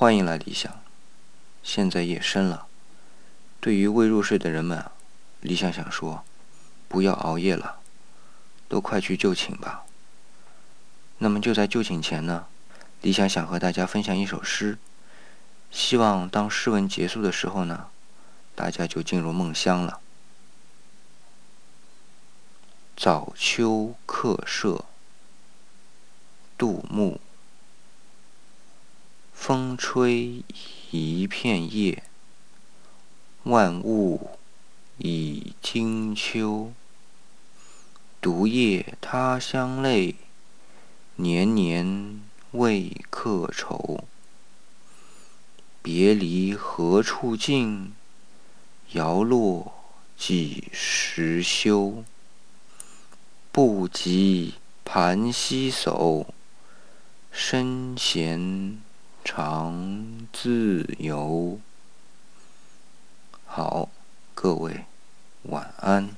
欢迎来理想。现在夜深了，对于未入睡的人们啊，理想想说，不要熬夜了，都快去就寝吧。那么就在就寝前呢，理想想和大家分享一首诗，希望当诗文结束的时候呢，大家就进入梦乡了。早秋客舍，杜牧。风吹一片叶，万物已经秋。独夜他乡泪，年年为客愁。别离何处尽，摇落几时休。不及盘溪叟，身闲常自由。好，各位晚安。